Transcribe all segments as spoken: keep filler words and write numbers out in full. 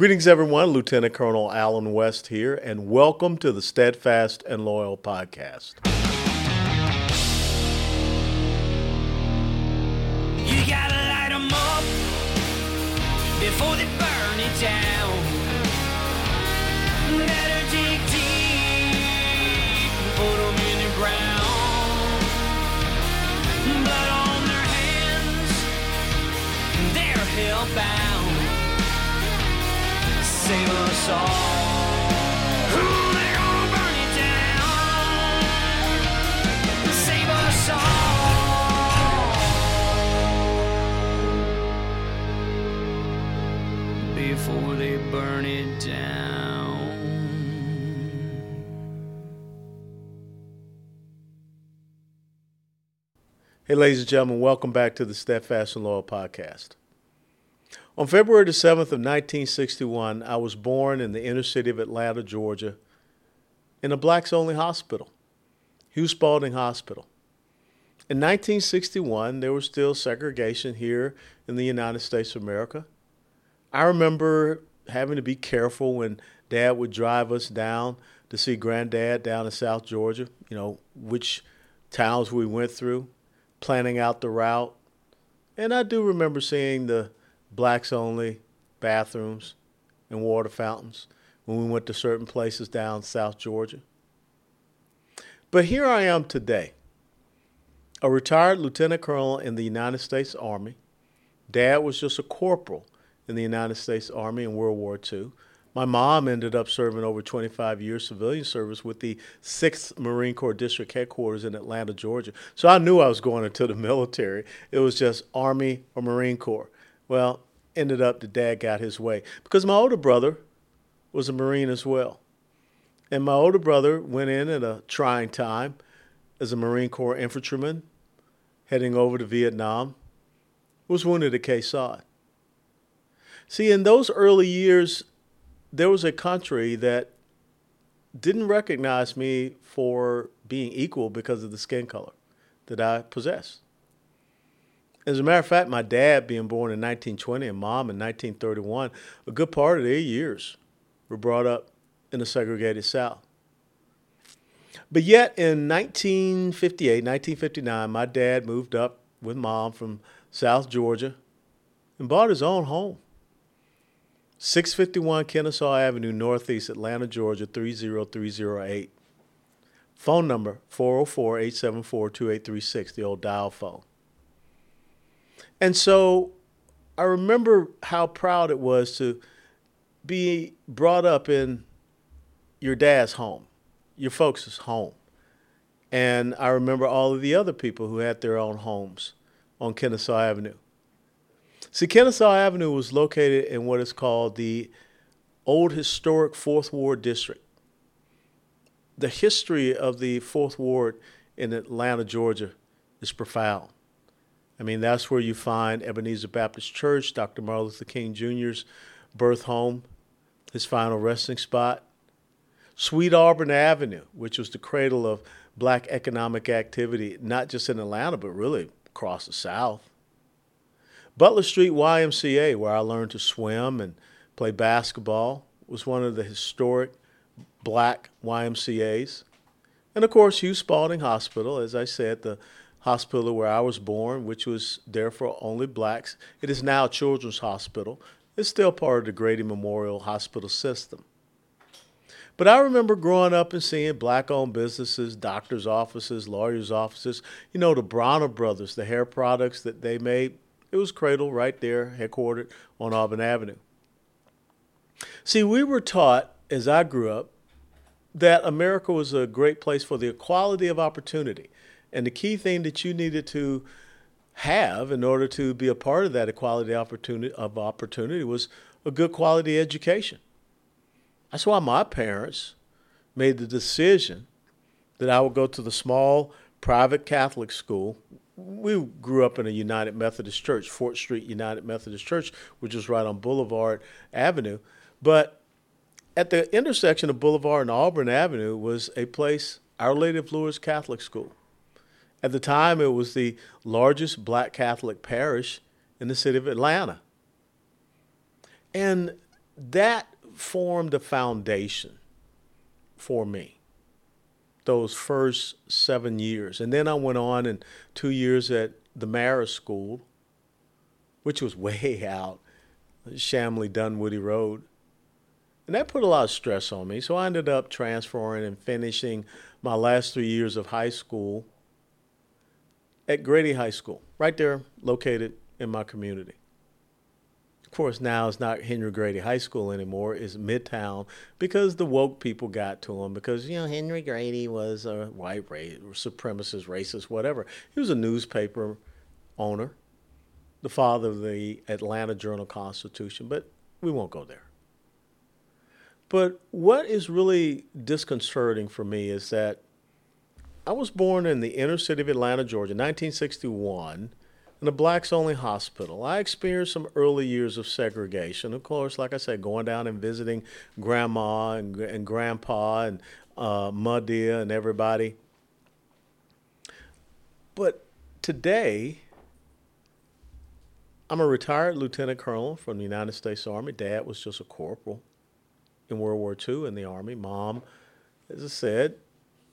Greetings, everyone. Lieutenant Colonel Allen West here, and welcome to the Steadfast and Loyal podcast. You gotta light them up before they burn it down. Better dig deep, put them in the ground. Blood on their hands, they're hellbound. Save us all. Ooh, they're gonna burn it down. Save us all. Before they burn it down. Hey, ladies and gentlemen, welcome back to the Steadfast and Loyal podcast. On February the seventh of nineteen sixty-one, I was born in the inner city of Atlanta, Georgia, in a blacks-only hospital, Hughes Spalding Hospital. In nineteen sixty-one, there was still segregation here in the United States of America. I remember having to be careful when Dad would drive us down to see Granddad down in South Georgia, you know, which towns we went through, planning out the route. And I do remember seeing the blacks-only bathrooms and water fountains when we went to certain places down South Georgia. But here I am today, a retired lieutenant colonel in the United States Army. Dad was just a corporal in the United States Army in World War Two. My mom ended up serving over twenty-five years civilian service with the sixth Marine Corps District Headquarters in Atlanta, Georgia. So I knew I was going into the military. It was just Army or Marine Corps. Well, ended up that Dad got his way because my older brother was a Marine as well. And my older brother went in at a trying time as a Marine Corps infantryman heading over to Vietnam, was wounded at Khe Sanh. See, in those early years, there was a country that didn't recognize me for being equal because of the skin color that I possessed. As a matter of fact, my dad being born in nineteen twenty and Mom in nineteen thirty-one, a good part of their years were brought up in the segregated South. But yet in nineteen fifty-eight, nineteen fifty-nine, my dad moved up with Mom from South Georgia and bought his own home. six fifty-one Kennesaw Avenue, Northeast Atlanta, Georgia, three oh three oh eight. Phone number four oh four, eight seven four, two eight three six, the old dial phone. And so I remember how proud it was to be brought up in your dad's home, your folks' home. And I remember all of the other people who had their own homes on Kennesaw Avenue. See, Kennesaw Avenue was located in what is called the Old Historic Fourth Ward District. The history of the Fourth Ward in Atlanta, Georgia is profound. I mean, that's where you find Ebenezer Baptist Church, Doctor Martin Luther King Junior's birth home, his final resting spot. Sweet Auburn Avenue, which was the cradle of black economic activity, not just in Atlanta, but really across the South. Butler Street Y M C A, where I learned to swim and play basketball, was one of the historic black Y M C As. And, of course, Hughes Spalding Hospital, as I said, the hospital where I was born, which was therefore only blacks. It is now a children's hospital. It's still part of the Grady Memorial Hospital system. But I remember growing up and seeing black-owned businesses, doctors' offices, lawyers' offices. You know, the Bronner Brothers, the hair products that they made, it was cradled right there, headquartered on Auburn Avenue. See, we were taught, as I grew up, that America was a great place for the equality of opportunity. And the key thing that you needed to have in order to be a part of that equality opportunity of opportunity was a good quality education. That's why my parents made the decision that I would go to the small private Catholic school. We grew up in a United Methodist Church, Fort Street United Methodist Church, which is right on Boulevard Avenue. But at the intersection of Boulevard and Auburn Avenue was a place, Our Lady of Lourdes Catholic School. At the time, it was the largest black Catholic parish in the city of Atlanta. And that formed a foundation for me, those first seven years. And then I went on and two years at the Marist School, which was way out, Shamley-Dunwoody Road. And that put a lot of stress on me. So I ended up transferring and finishing my last three years of high school at Grady High School, right there located in my community. Of course, now it's not Henry Grady High School anymore. It's Midtown, because the woke people got to him because, you know, Henry Grady was a white race, supremacist, racist, whatever. He was a newspaper owner, the father of the Atlanta Journal-Constitution, but we won't go there. But what is really disconcerting for me is that I was born in the inner city of Atlanta, Georgia, nineteen sixty-one, in a blacks-only hospital. I experienced some early years of segregation. Of course, like I said, going down and visiting grandma and, and grandpa and uh, Ma Dia and everybody. But today, I'm a retired lieutenant colonel from the United States Army. Dad was just a corporal in World War Two in the Army. Mom, as I said,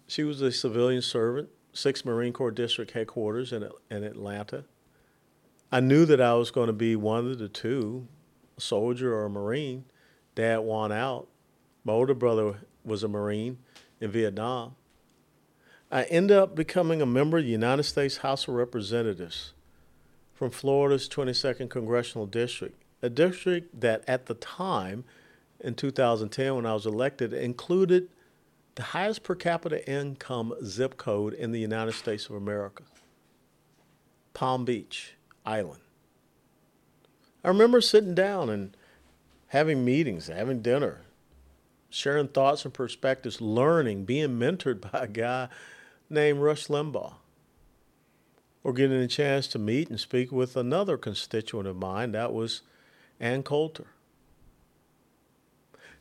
she was a civilian servant, sixth Marine Corps District Headquarters in, in Atlanta. I knew that I was going to be one of the two, a soldier or a Marine. Dad won out. My older brother was a Marine in Vietnam. I ended up becoming a member of the United States House of Representatives from Florida's twenty-second Congressional District, a district that at the time, in two thousand ten when I was elected, included the highest per capita income zip code in the United States of America, Palm Beach Island. I remember sitting down and having meetings, having dinner, sharing thoughts and perspectives, learning, being mentored by a guy named Rush Limbaugh, or getting a chance to meet and speak with another constituent of mine, that was Ann Coulter.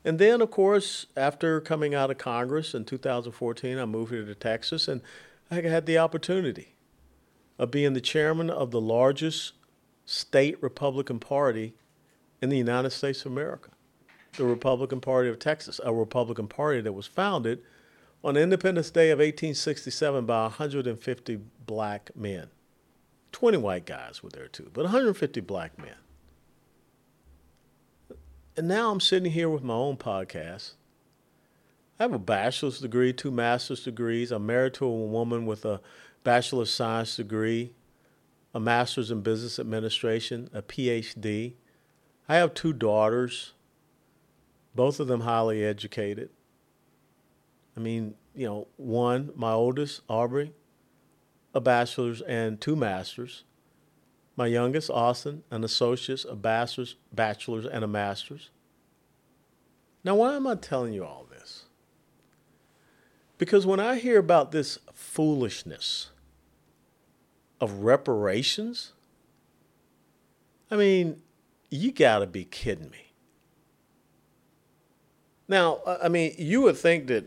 And then, of course, after coming out of Congress in two thousand fourteen, I moved here to Texas, and I had the opportunity of being the chairman of the largest state Republican Party in the United States of America, the Republican Party of Texas, a Republican Party that was founded on Independence Day of eighteen sixty-seven by one hundred fifty black men. twenty white guys were there too, but one hundred fifty black men. And now I'm sitting here with my own podcast. I have a bachelor's degree, two master's degrees. I'm married to a woman with a bachelor of science degree, a master's in business administration, a P H D. I have two daughters, both of them highly educated. I mean, you know, one, my oldest, Aubrey, a bachelor's and two masters. My youngest, Austin, an associate's, a bachelor's, bachelor's, and a master's. Now, why am I telling you all this? Because when I hear about this foolishness of reparations, I mean, you got to be kidding me. Now, I mean, you would think that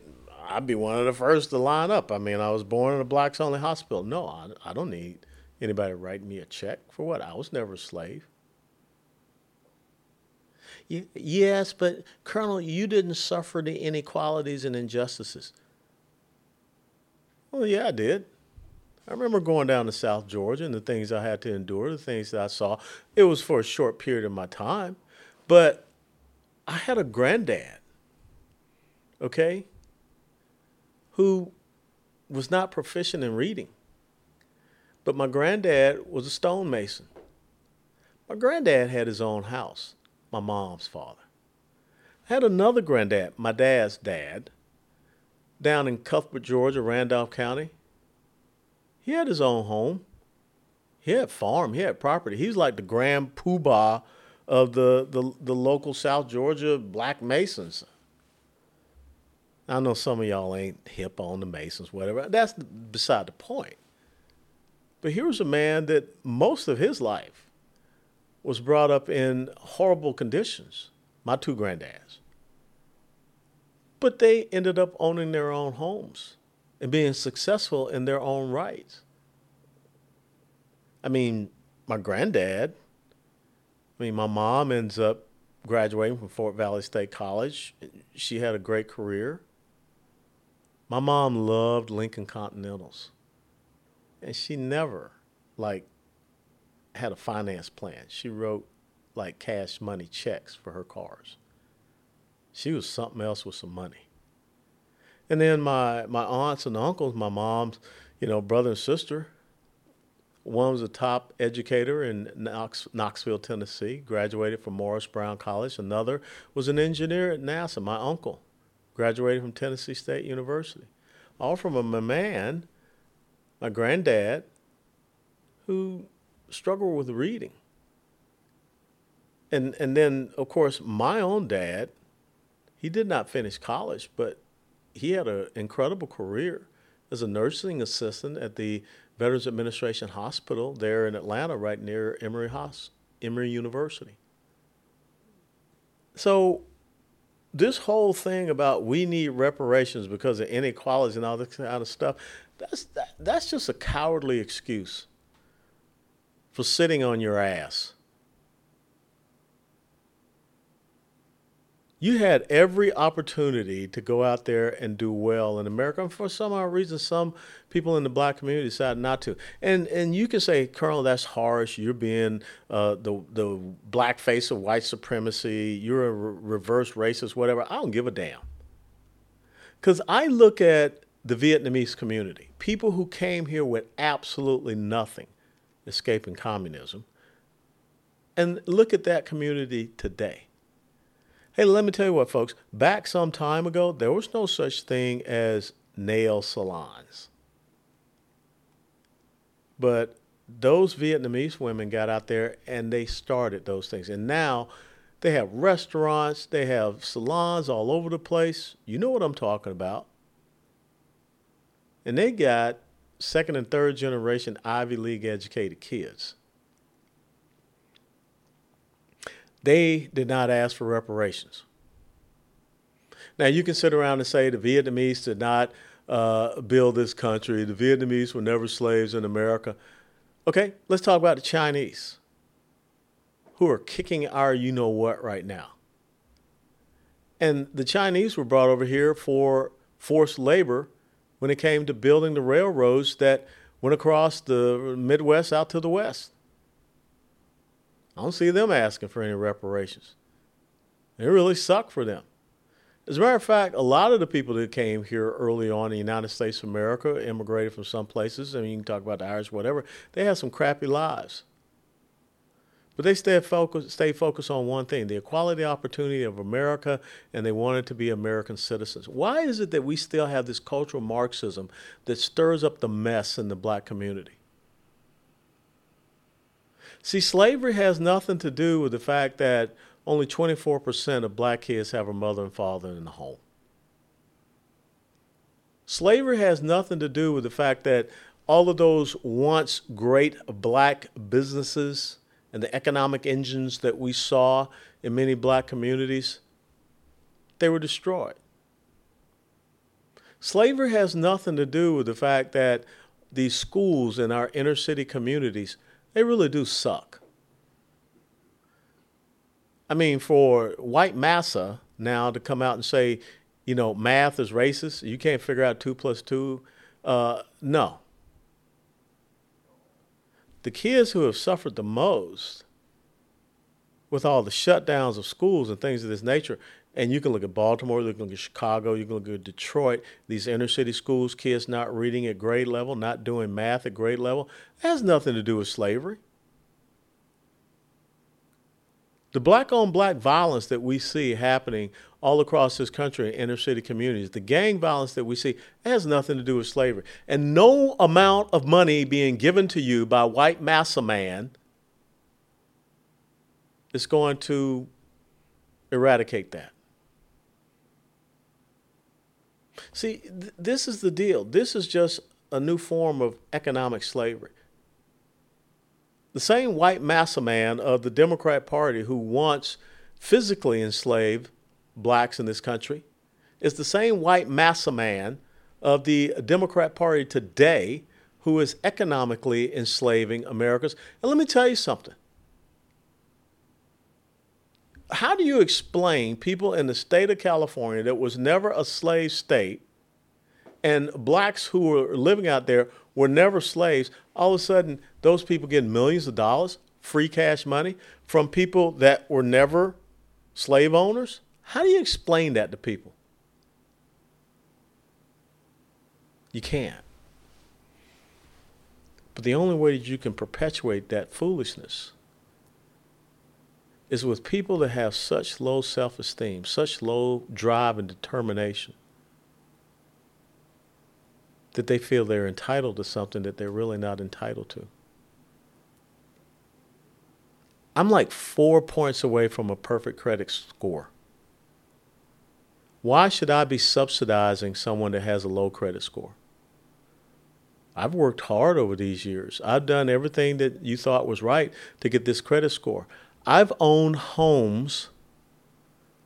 I'd be one of the first to line up. I mean, I was born in a blacks-only hospital. No, I, I don't need anybody write me a check for what? I was never a slave. Yes, but Colonel, you didn't suffer the inequalities and injustices. Well, yeah, I did. I remember going down to South Georgia and the things I had to endure, the things that I saw. It was for a short period of my time, but I had a granddad, okay, who was not proficient in reading. But my granddad was a stonemason. My granddad had his own house, my mom's father. I had another granddad, my dad's dad, down in Cuthbert, Georgia, Randolph County. He had his own home. He had farm. He had property. He was like the grand poobah of the, the, the local South Georgia black Masons. I know some of y'all ain't hip on the Masons, whatever. That's beside the point. But here was a man that most of his life was brought up in horrible conditions, my two granddads. But they ended up owning their own homes and being successful in their own rights. I mean, my granddad, I mean, my mom ends up graduating from Fort Valley State College. She had a great career. My mom loved Lincoln Continentals, and she never, like, had a finance plan. She wrote, like, cash money checks for her cars. She was something else with some money. And then my, my aunts and uncles, my mom's, you know, brother and sister, one was a top educator in Knox, Knoxville, Tennessee, graduated from Morris Brown College. Another was an engineer at NASA, my uncle, graduated from Tennessee State University. All from a man, my granddad, who struggled with reading. And and then, of course, my own dad, he did not finish college, but he had an incredible career as a nursing assistant at the Veterans Administration Hospital there in Atlanta, right near Emory Hos- Emory University. So this whole thing about we need reparations because of inequalities and all this kind of stuff, that's that, that's just a cowardly excuse for sitting on your ass. You had every opportunity to go out there and do well in America. And for some odd reason, some people in the black community decided not to. And and you can say, Colonel, that's harsh. You're being uh, the the black face of white supremacy. You're a re- reverse racist, whatever. I don't give a damn. Because I look at the Vietnamese community, people who came here with absolutely nothing, escaping communism, and look at that community today. Hey, let me tell you what, folks. Back some time ago, there was no such thing as nail salons. But those Vietnamese women got out there and they started those things. And now they have restaurants, they have salons all over the place. You know what I'm talking about. And they got second and third generation Ivy League educated kids. They did not ask for reparations. Now, you can sit around and say the Vietnamese did not uh, build this country. The Vietnamese were never slaves in America. Okay, let's talk about the Chinese who are kicking our you-know-what right now. And the Chinese were brought over here for forced labor when it came to building the railroads that went across the Midwest out to the West. I don't see them asking for any reparations. It really sucked for them. As a matter of fact, a lot of the people that came here early on in the United States of America immigrated from some places. I mean, you can talk about the Irish, whatever. They had some crappy lives. But they stayed focused, stayed focused on one thing, the equality opportunity of America, and they wanted to be American citizens. Why is it that we still have this cultural Marxism that stirs up the mess in the black community? See, slavery has nothing to do with the fact that only twenty-four percent of black kids have a mother and father in the home. Slavery has nothing to do with the fact that all of those once great black businesses and the economic engines that we saw in many black communities, they were destroyed. Slavery has nothing to do with the fact that these schools in our inner city communities, they really do suck. I mean, for white massa now to come out and say, you know, math is racist, you can't figure out two plus two, uh, no. The kids who have suffered the most with all the shutdowns of schools and things of this nature, and you can look at Baltimore, you can look at Chicago, you can look at Detroit, these inner city schools, kids not reading at grade level, not doing math at grade level. That has nothing to do with slavery. The black on black violence that we see happening all across this country in inner city communities, the gang violence that we see, that has nothing to do with slavery. And no amount of money being given to you by white massa man is going to eradicate that. See, th- this is the deal. This is just a new form of economic slavery. The same white massa man of the Democrat Party who once physically enslaved blacks in this country is the same white massa man of the Democrat Party today who is economically enslaving Americans. And let me tell you something. How do you explain people in the state of California that was never a slave state, and blacks who were living out there were never slaves, all of a sudden those people get millions of dollars, free cash money, from people that were never slave owners? How do you explain that to people? You can't. But the only way that you can perpetuate that foolishness is with people that have such low self-esteem, such low drive and determination, that they feel they're entitled to something that they're really not entitled to. I'm like four points away from a perfect credit score. Why should I be subsidizing someone that has a low credit score? I've worked hard over these years. I've done everything that you thought was right to get this credit score. I've owned homes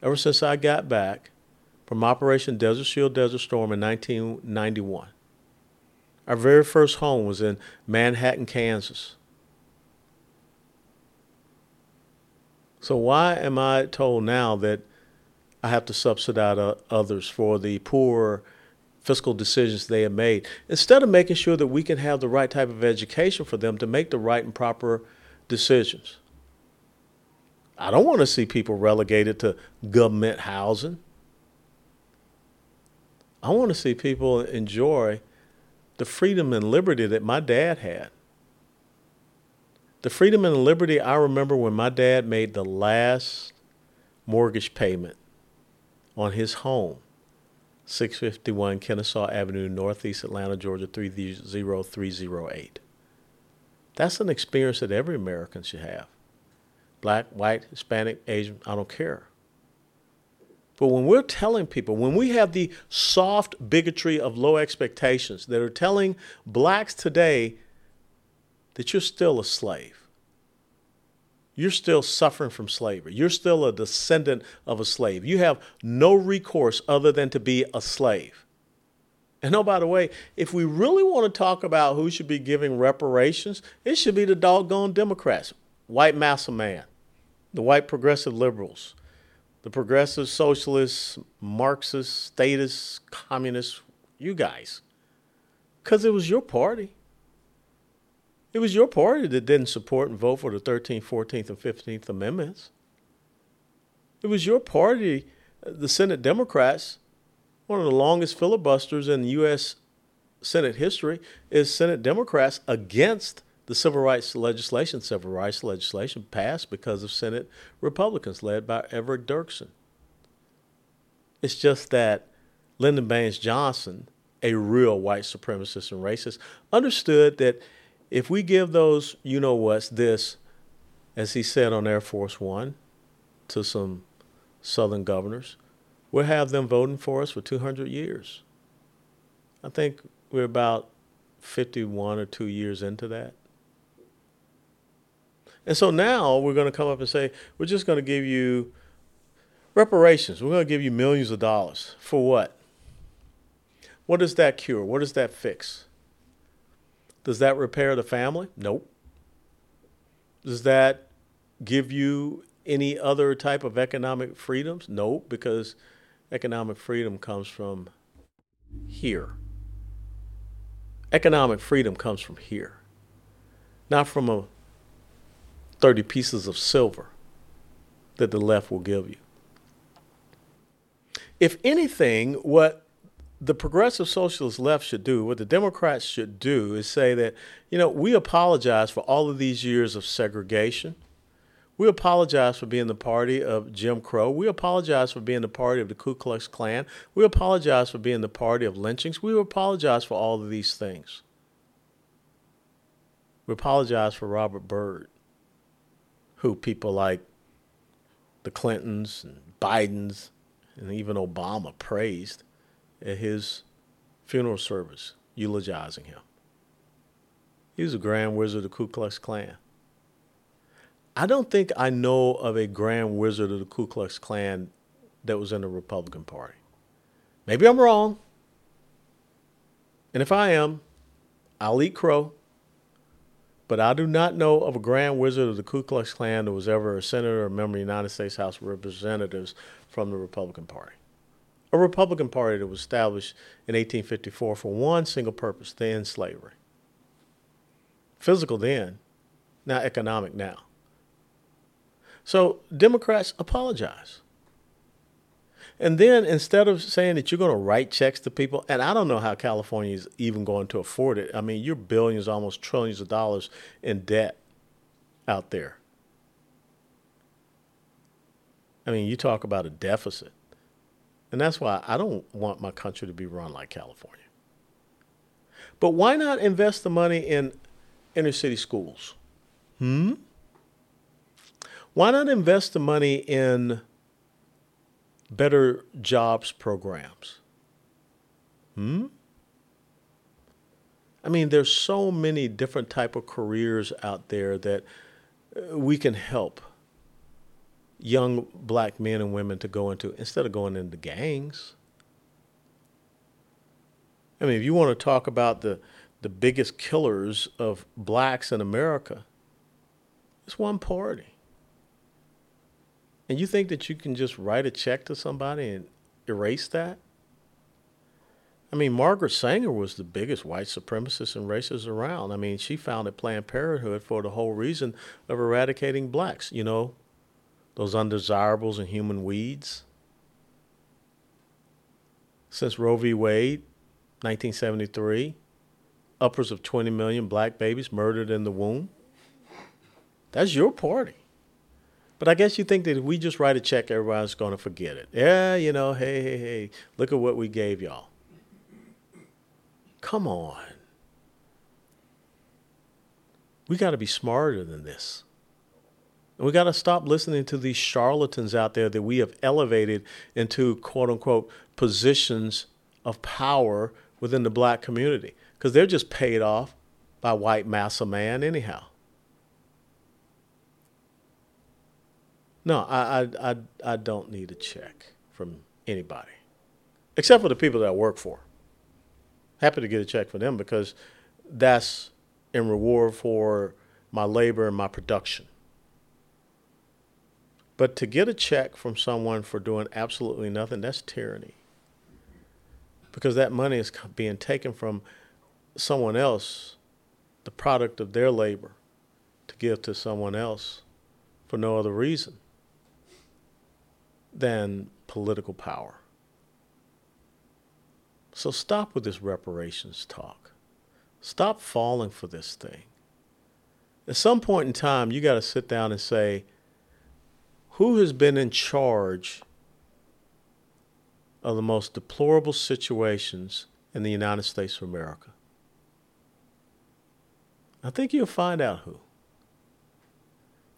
ever since I got back from Operation Desert Shield, Desert Storm in nineteen ninety-one. Our very first home was in Manhattan, Kansas. So why am I told now that I have to subsidize others for the poor fiscal decisions they have made, instead of making sure that we can have the right type of education for them to make the right and proper decisions? I don't want to see people relegated to government housing. I want to see people enjoy the freedom and liberty that my dad had. The freedom and liberty I remember when my dad made the last mortgage payment on his home, six fifty-one Kennesaw Avenue, Northeast Atlanta, Georgia, three oh three oh eight. That's an experience that every American should have. Black, white, Hispanic, Asian, I don't care. But when we're telling people, when we have the soft bigotry of low expectations that are telling blacks today that you're still a slave, you're still suffering from slavery, you're still a descendant of a slave, you have no recourse other than to be a slave. And oh, by the way, if we really want to talk about who should be giving reparations, it should be the doggone Democrats. White massa man, the white progressive liberals, the progressive socialists, Marxists, statists, communists, you guys. Because it was your party. It was your party that didn't support and vote for the thirteenth, fourteenth, and fifteenth Amendments. It was your party, the Senate Democrats, one of the longest filibusters in U S Senate history is Senate Democrats against the civil rights legislation, civil rights legislation passed because of Senate Republicans led by Everett Dirksen. It's just that Lyndon Baines Johnson, a real white supremacist and racist, understood that if we give those, you know what's this, as he said on Air Force One to some Southern governors, we'll have them voting for us for two hundred years. I think we're about fifty-one or two years into that. And so now we're going to come up and say, we're just going to give you reparations. We're going to give you millions of dollars. For what? What does that cure? What does that fix? Does that repair the family? Nope. Does that give you any other type of economic freedoms? Nope, because economic freedom comes from here. Economic freedom comes from here, not from a thirty pieces of silver that the left will give you. If anything, what the progressive socialist left should do, what the Democrats should do, is say that, you know, we apologize for all of these years of segregation. We apologize for being the party of Jim Crow. We apologize for being the party of the Ku Klux Klan. We apologize for being the party of lynchings. We apologize for all of these things. We apologize for Robert Byrd, who people like the Clintons and Bidens and even Obama praised at his funeral service, eulogizing him. He was a grand wizard of the Ku Klux Klan. I don't think I know of a grand wizard of the Ku Klux Klan that was in the Republican Party. Maybe I'm wrong. And if I am, I'll eat crow. but I do not know of a grand wizard of the Ku Klux Klan who was ever a senator or a member of the United States House of Representatives from the Republican Party. A Republican Party that was established in eighteen fifty-four for one single purpose, to end slavery. Physical then, now economic now. So Democrats apologize. And then instead of saying that you're going to write checks to people, and I don't know how California is even going to afford it. I mean, you're billions, almost trillions of dollars in debt out there. I mean, you talk about a deficit. And that's why I don't want my country to be run like California. But why not invest the money in inner city schools? Hmm? Why not invest the money in better jobs programs? Hmm? I mean, there's so many different type of careers out there that we can help young black men and women to go into instead of going into gangs. I mean, if you want to talk about the, the biggest killers of blacks in America, it's one party. And you think that you can just write a check to somebody and erase that? I mean, Margaret Sanger was the biggest white supremacist and racist around. I mean, she founded Planned Parenthood for the whole reason of eradicating blacks, you know, those undesirables and human weeds. Since Roe v. Wade, nineteen seventy-three, upwards of twenty million black babies murdered in the womb. That's your party. But I guess you think that if we just write a check, everybody's going to forget it. Yeah, you know, hey, hey, hey, look at what we gave y'all. Come on. We got to be smarter than this. And we got to stop listening to these charlatans out there that we have elevated into, quote unquote, positions of power within the black community. Because they're just paid off by white massa man anyhow. No, I, I I I don't need a check from anybody, except for the people that I work for. Happy to get a check for them because that's in reward for my labor and my production. But to get a check from someone for doing absolutely nothing, that's tyranny. Because that money is being taken from someone else, the product of their labor, to give to someone else for no other reason than political power. So stop with this reparations talk. Stop falling for this thing. At some point in time, you got to sit down and say, who has been in charge of the most deplorable situations in the United States of America? I think you'll find out who.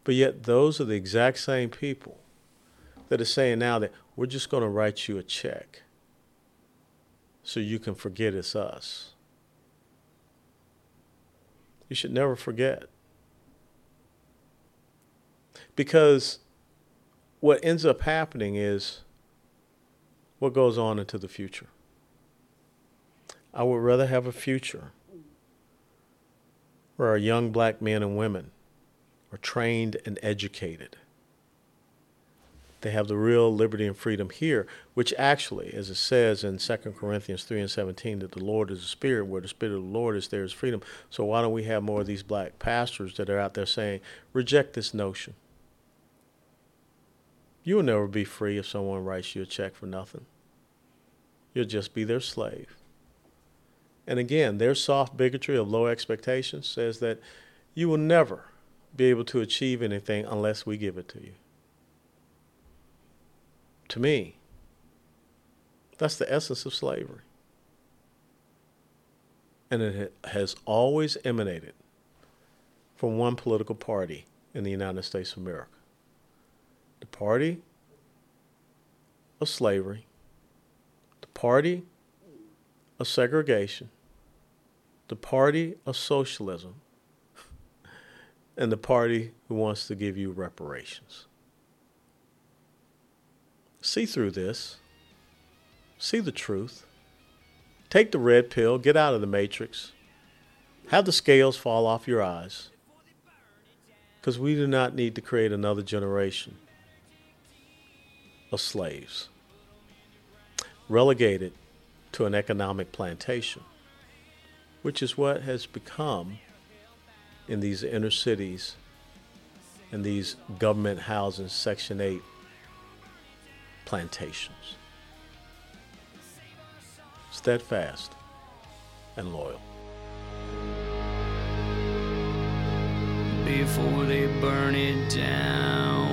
But yet those are the exact same people that are saying now that we're just going to write you a check so you can forget it's us. You should never forget. Because what ends up happening is what goes on into the future. I would rather have a future where our young black men and women are trained and educated. They have the real liberty and freedom here, which actually, as it says in Second Corinthians three and seventeen, that the Lord is the Spirit, where the Spirit of the Lord is, there is freedom. So why don't we have more of these black pastors that are out there saying, reject this notion. You will never be free if someone writes you a check for nothing. You'll just be their slave. And again, their soft bigotry of low expectations says that you will never be able to achieve anything unless we give it to you. To me, that's the essence of slavery. And it has always emanated from one political party in the United States of America. The party of slavery, the party of segregation, the party of socialism, and the party who wants to give you reparations. See through this. See the truth. Take the red pill. Get out of the matrix. Have the scales fall off your eyes. because we do not need to create another generation of slaves relegated to an economic plantation, which is what has become in these inner cities and these government housing Section eight plantations. Steadfast and loyal. Before they burn it down.